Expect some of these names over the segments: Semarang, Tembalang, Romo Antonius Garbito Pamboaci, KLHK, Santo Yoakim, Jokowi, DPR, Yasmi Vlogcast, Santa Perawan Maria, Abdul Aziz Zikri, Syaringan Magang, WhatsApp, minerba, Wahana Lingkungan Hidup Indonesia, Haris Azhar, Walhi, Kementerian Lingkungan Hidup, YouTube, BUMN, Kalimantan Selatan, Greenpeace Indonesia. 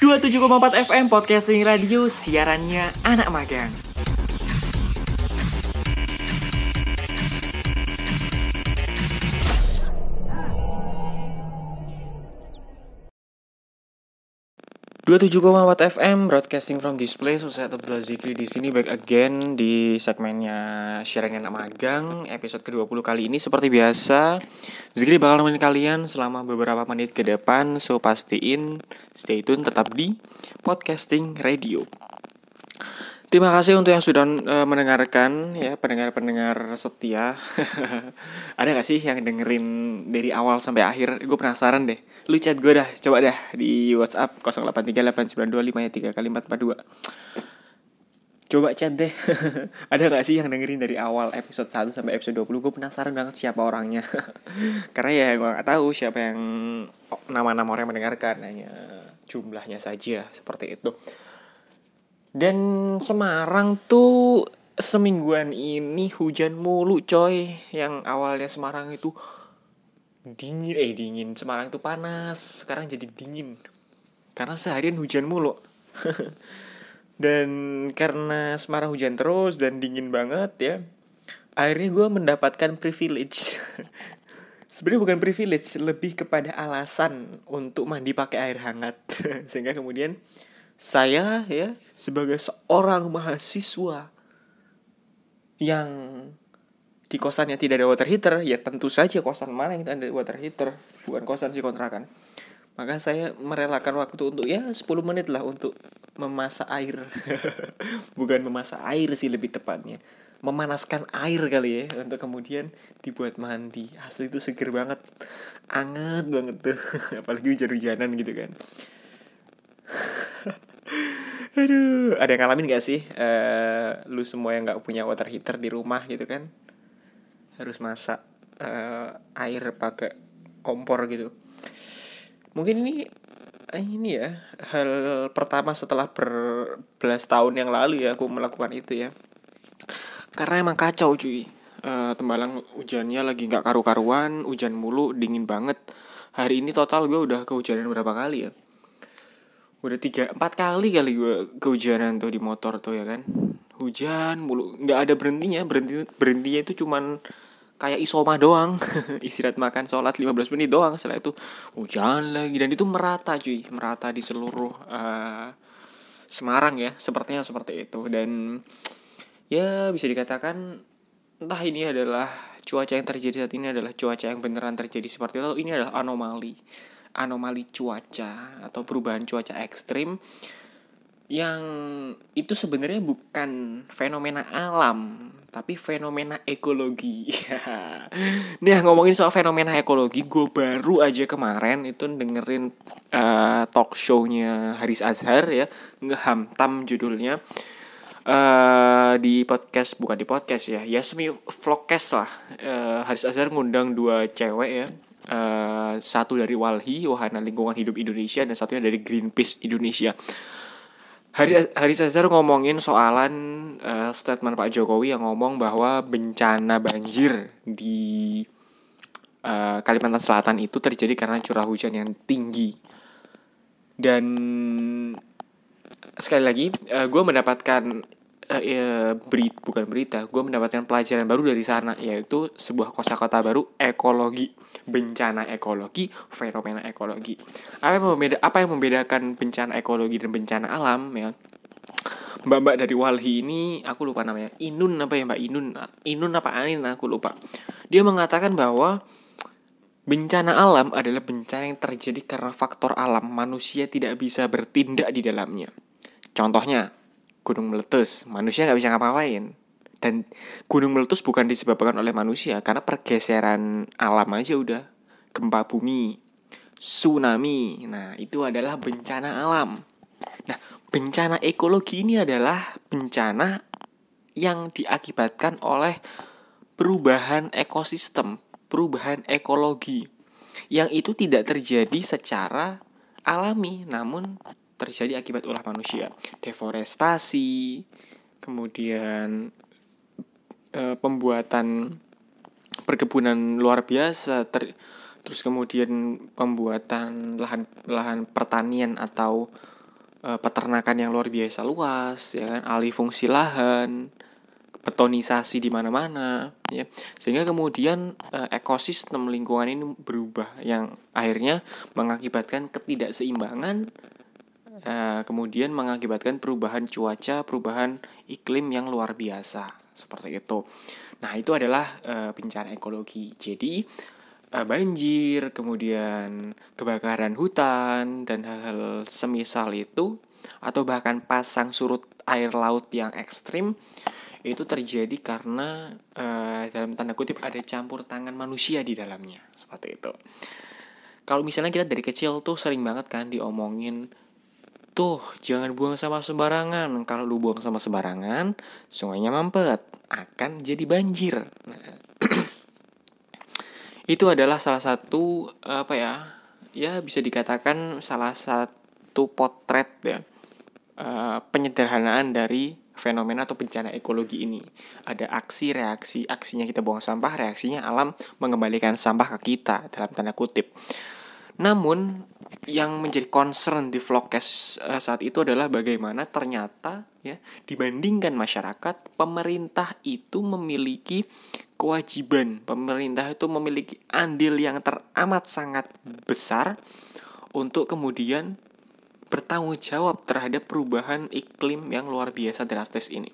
27,4 FM Podcasting Radio, siarannya anak magang. FM broadcasting from this place. Saya Abdul Aziz Zikri di sini, back again di segmennya Syaringan Magang episode ke-20 kali ini. Seperti biasa, Zikri bakal nemenin kalian selama beberapa menit ke depan, so pastiin stay tune tetap di Podcasting Radio. Terima kasih untuk yang sudah mendengarkan ya, pendengar-pendengar setia. Ada gak sih yang dengerin dari awal sampai akhir? Gue penasaran deh. Lu chat gue dah, coba dah di WhatsApp 0838925342. Coba chat deh. Ada gak sih yang dengerin dari awal episode 1 sampai episode 20? Gue penasaran banget siapa orangnya. Karena ya gue gak tahu siapa yang nama-nama orang yang mendengarkan, hanya jumlahnya saja seperti itu. Dan Semarang tuh semingguan ini hujan mulu coy. Yang awalnya Semarang itu dingin. Semarang itu panas, sekarang jadi dingin. Karena seharian hujan mulu. Dan karena Semarang hujan terus dan dingin banget ya, akhirnya gue mendapatkan privilege. Sebenarnya bukan privilege, lebih kepada alasan untuk mandi pakai air hangat. Sehingga kemudian saya ya sebagai seorang mahasiswa yang di kosannya tidak ada water heater, ya tentu saja kosan mana yang tidak ada water heater, bukan kosan sih kontrakan. Maka saya merelakan waktu untuk ya 10 menit lah untuk memasak air. Bukan memasak air sih lebih tepatnya. Memanaskan air kali ya, untuk kemudian dibuat mandi. Asli itu seger banget. Anget banget tuh. Apalagi hujan-hujanan gitu kan. Aduh, ada yang ngalamin gak sih lu semua yang gak punya water heater di rumah gitu kan, harus masak air pakai kompor gitu. Mungkin ini ya hal pertama setelah berbelas tahun yang lalu ya aku melakukan itu ya. Karena emang kacau cuy, Tembalang hujannya lagi gak karu-karuan. Hujan mulu, dingin banget. Hari ini total gue udah kehujanan berapa kali ya? Udah 3-4 kali gue kehujanan tuh di motor tuh ya kan. Hujan mulu, gak ada berhentinya. Berhentinya itu cuman kayak isoma doang. Istirahat makan sholat 15 menit doang. Setelah itu hujan lagi. Dan itu merata cuy, merata di seluruh Semarang ya. Sepertinya seperti itu. Dan ya bisa dikatakan entah ini adalah cuaca yang terjadi saat ini adalah cuaca yang beneran terjadi seperti itu. Ini adalah anomali cuaca atau perubahan cuaca ekstrim yang itu sebenarnya bukan fenomena alam tapi fenomena ekologi. Nih ngomongin soal fenomena ekologi, gue baru aja kemarin itu dengerin talk show-nya Haris Azhar ya, Ngehamtam judulnya, bukan di podcast ya, Yasmi Vlogcast lah. Haris Azhar ngundang 2 cewek ya. Satu dari Walhi, Wahana Lingkungan Hidup Indonesia, dan satunya dari Greenpeace Indonesia. Haris Azhar ngomongin soalan statement Pak Jokowi yang ngomong bahwa bencana banjir di Kalimantan Selatan itu terjadi karena curah hujan yang tinggi. Dan sekali lagi gue mendapatkan gue mendapatkan pelajaran baru dari sana, yaitu sebuah kosakata baru, ekologi. Bencana ekologi, fenomena ekologi. Apa yang membedakan bencana ekologi dan bencana alam ya? Mbak-mbak dari Walhi ini, aku lupa namanya, Inun, aku lupa. Dia mengatakan bahwa bencana alam adalah bencana yang terjadi karena faktor alam, manusia tidak bisa bertindak di dalamnya. Contohnya gunung meletus, manusia nggak bisa ngapa-ngapain. Dan gunung meletus bukan disebabkan oleh manusia, karena pergeseran alam aja udah. Gempa bumi, tsunami, nah itu adalah bencana alam. Nah, bencana ekologi ini adalah bencana yang diakibatkan oleh perubahan ekosistem, perubahan ekologi, yang itu tidak terjadi secara alami, namun terjadi akibat ulah manusia. Deforestasi, kemudian pembuatan perkebunan luar biasa, terus kemudian pembuatan lahan pertanian atau peternakan yang luar biasa luas, ya kan, alih fungsi lahan, betonisasi di mana-mana, ya, sehingga kemudian ekosistem lingkungan ini berubah yang akhirnya mengakibatkan ketidakseimbangan, kemudian mengakibatkan perubahan cuaca, perubahan iklim yang luar biasa seperti itu. Nah, itu adalah bencana ekologi. Jadi banjir, kemudian kebakaran hutan dan hal-hal semisal itu, atau bahkan pasang surut air laut yang ekstrim, itu terjadi karena dalam tanda kutip ada campur tangan manusia di dalamnya, seperti itu. Kalau misalnya kita dari kecil tuh sering banget kan diomongin, tuh jangan buang sampah sembarangan, kalau lu buang sampah sembarangan sungainya mampet, akan jadi banjir. Nah, itu adalah salah satu bisa dikatakan salah satu potret ya, penyederhanaan dari fenomena atau bencana ekologi ini. Ada aksi reaksi, aksinya kita buang sampah, reaksinya alam mengembalikan sampah ke kita dalam tanda kutip. Namun yang menjadi concern di Vlogcast saat itu adalah bagaimana ternyata ya, dibandingkan masyarakat, pemerintah itu memiliki kewajiban, pemerintah itu memiliki andil yang teramat sangat besar untuk kemudian bertanggung jawab terhadap perubahan iklim yang luar biasa drastis ini.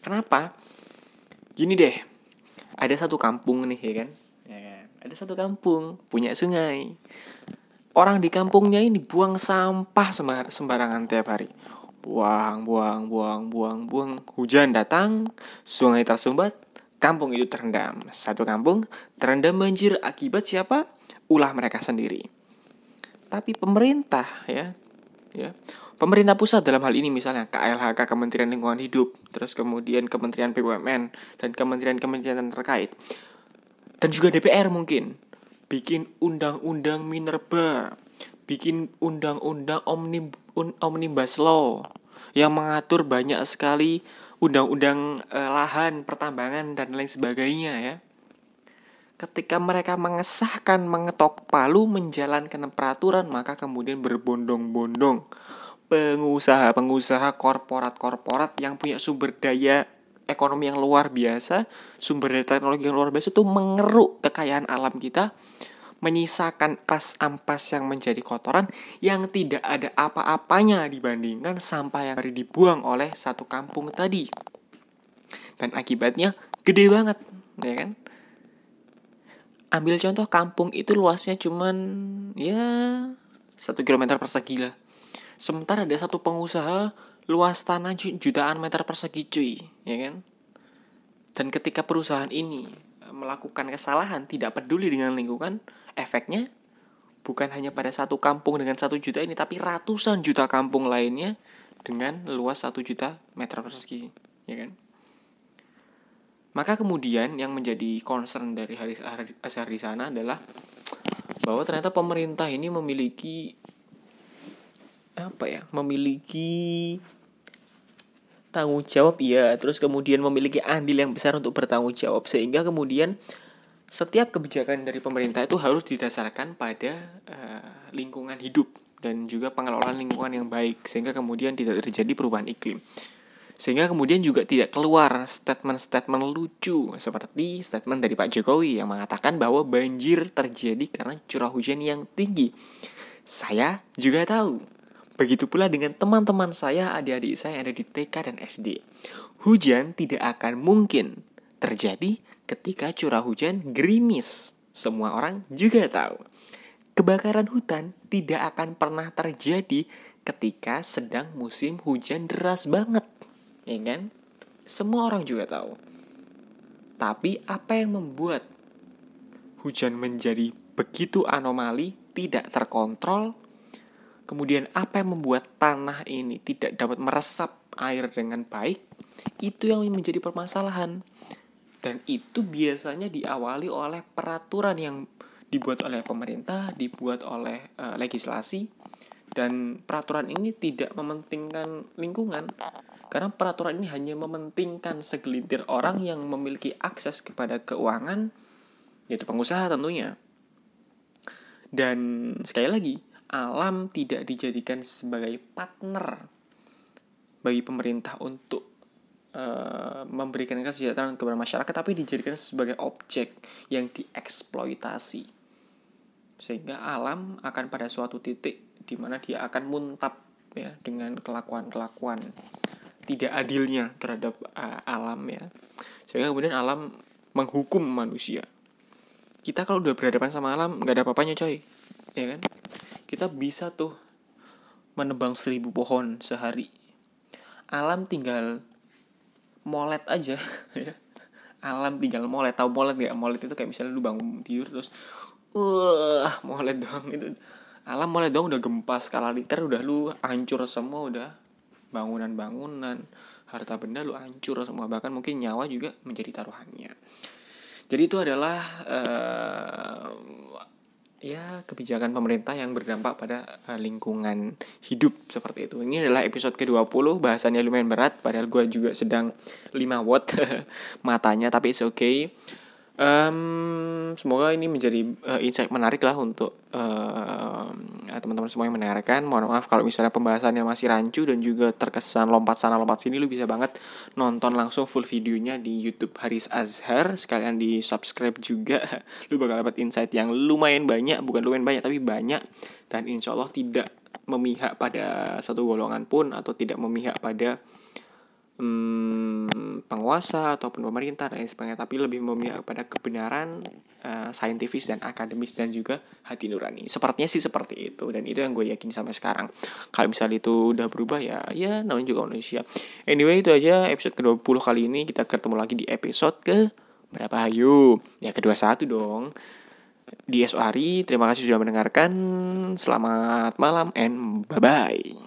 Kenapa? Gini deh, ada satu kampung nih ya kan? Ada satu kampung punya sungai. Orang di kampungnya ini buang sampah sembarangan tiap hari. Buang. Hujan datang, sungai tersumbat, kampung itu terendam. Satu kampung terendam banjir akibat siapa? Ulah mereka sendiri. Tapi pemerintah ya. Pemerintah pusat dalam hal ini misalnya KLHK, Kementerian Lingkungan Hidup, terus kemudian Kementerian BUMN dan kementerian-kementerian terkait. Dan juga DPR mungkin bikin undang-undang minerba, bikin undang-undang omnibus law yang mengatur banyak sekali undang-undang lahan, pertambangan, dan lain sebagainya ya. Ketika mereka mengesahkan, mengetok palu, menjalankan peraturan, maka kemudian berbondong-bondong pengusaha-pengusaha, korporat-korporat yang punya sumber daya ekonomi yang luar biasa, sumber daya teknologi yang luar biasa itu mengeruk kekayaan alam kita, menyisakan ampas yang menjadi kotoran yang tidak ada apa-apanya dibandingkan sampah yang dibuang oleh satu kampung tadi. Dan akibatnya gede banget, ya kan? Ambil contoh, kampung itu luasnya cuman 1 km persegi lah. Sementara ada satu pengusaha luas tanah jutaan meter persegi cuy, ya kan? Dan ketika perusahaan ini melakukan kesalahan, tidak peduli dengan lingkungan, efeknya bukan hanya pada satu kampung dengan 1 juta ini, tapi ratusan juta kampung lainnya dengan luas 1 juta meter persegi, ya kan? Maka kemudian yang menjadi concern dari Haris Azhar di sana adalah bahwa ternyata pemerintah ini memiliki tanggung jawab ya, terus kemudian memiliki andil yang besar untuk bertanggung jawab, sehingga kemudian setiap kebijakan dari pemerintah itu harus didasarkan pada lingkungan hidup dan juga pengelolaan lingkungan yang baik, sehingga kemudian tidak terjadi perubahan iklim, sehingga kemudian juga tidak keluar statement-statement lucu seperti statement dari Pak Jokowi yang mengatakan bahwa banjir terjadi karena curah hujan yang tinggi. Saya juga tahu, begitu pula dengan teman-teman saya, adik-adik saya yang ada di TK dan SD. Hujan tidak akan mungkin terjadi ketika curah hujan gerimis. Semua orang juga tahu. Kebakaran hutan tidak akan pernah terjadi ketika sedang musim hujan deras banget, ya kan? Semua orang juga tahu. Tapi apa yang membuat hujan menjadi begitu anomali, tidak terkontrol? Kemudian apa yang membuat tanah ini tidak dapat meresap air dengan baik? Itu yang menjadi permasalahan. Dan itu biasanya diawali oleh peraturan yang dibuat oleh pemerintah, dibuat oleh legislasi. Dan peraturan ini tidak mementingkan lingkungan, karena peraturan ini hanya mementingkan segelintir orang yang memiliki akses kepada keuangan, yaitu pengusaha tentunya. Dan sekali lagi, alam tidak dijadikan sebagai partner bagi pemerintah untuk memberikan kesejahteraan kepada masyarakat, tapi dijadikan sebagai objek yang dieksploitasi, sehingga alam akan pada suatu titik di mana dia akan muntap ya dengan kelakuan-kelakuan tidak adilnya terhadap alam ya, sehingga kemudian alam menghukum manusia. Kita kalau udah berhadapan sama alam nggak ada apa-apanya coy, ya kan? Kita bisa tuh menebang 1000 pohon sehari, alam tinggal molet aja ya. Alam tinggal molet. Tahu molet gak? Molet itu kayak misalnya lu bangun tidur terus molet doang itu. Alam molet doang udah gempa skala liter, udah lu hancur semua, udah bangunan-bangunan, harta benda lu hancur semua, bahkan mungkin nyawa juga menjadi taruhannya. Jadi itu adalah ya kebijakan pemerintah yang berdampak pada lingkungan hidup seperti itu. Ini adalah episode ke-20, bahasannya lumayan berat, padahal gue juga sedang 5 watt matanya, tapi it's okay. Semoga ini menjadi insight menarik lah untuk teman-teman semua yang mendengarkan. Mohon maaf kalau misalnya pembahasannya masih rancu dan juga terkesan lompat sana lompat sini. Lu bisa banget nonton langsung full videonya di YouTube Haris Azhar, sekalian di subscribe juga. Lu bakal dapat insight yang lumayan banyak, bukan lumayan banyak tapi banyak, dan insya Allah tidak memihak pada satu golongan pun atau tidak memihak pada penguasa ataupun pemerintah dan sebagainya, tapi lebih memihak pada kebenaran saintifis dan akademis dan juga hati nurani. Sepertinya sih seperti itu, dan itu yang gue yakin sampai sekarang. Kalau misalnya itu udah berubah ya namanya juga manusia. Anyway, itu aja episode ke-20 kali ini. Kita ketemu lagi di episode ke berapa hayu? Ya ke-21 dong. Di esok hari. Terima kasih sudah mendengarkan. Selamat malam and bye-bye.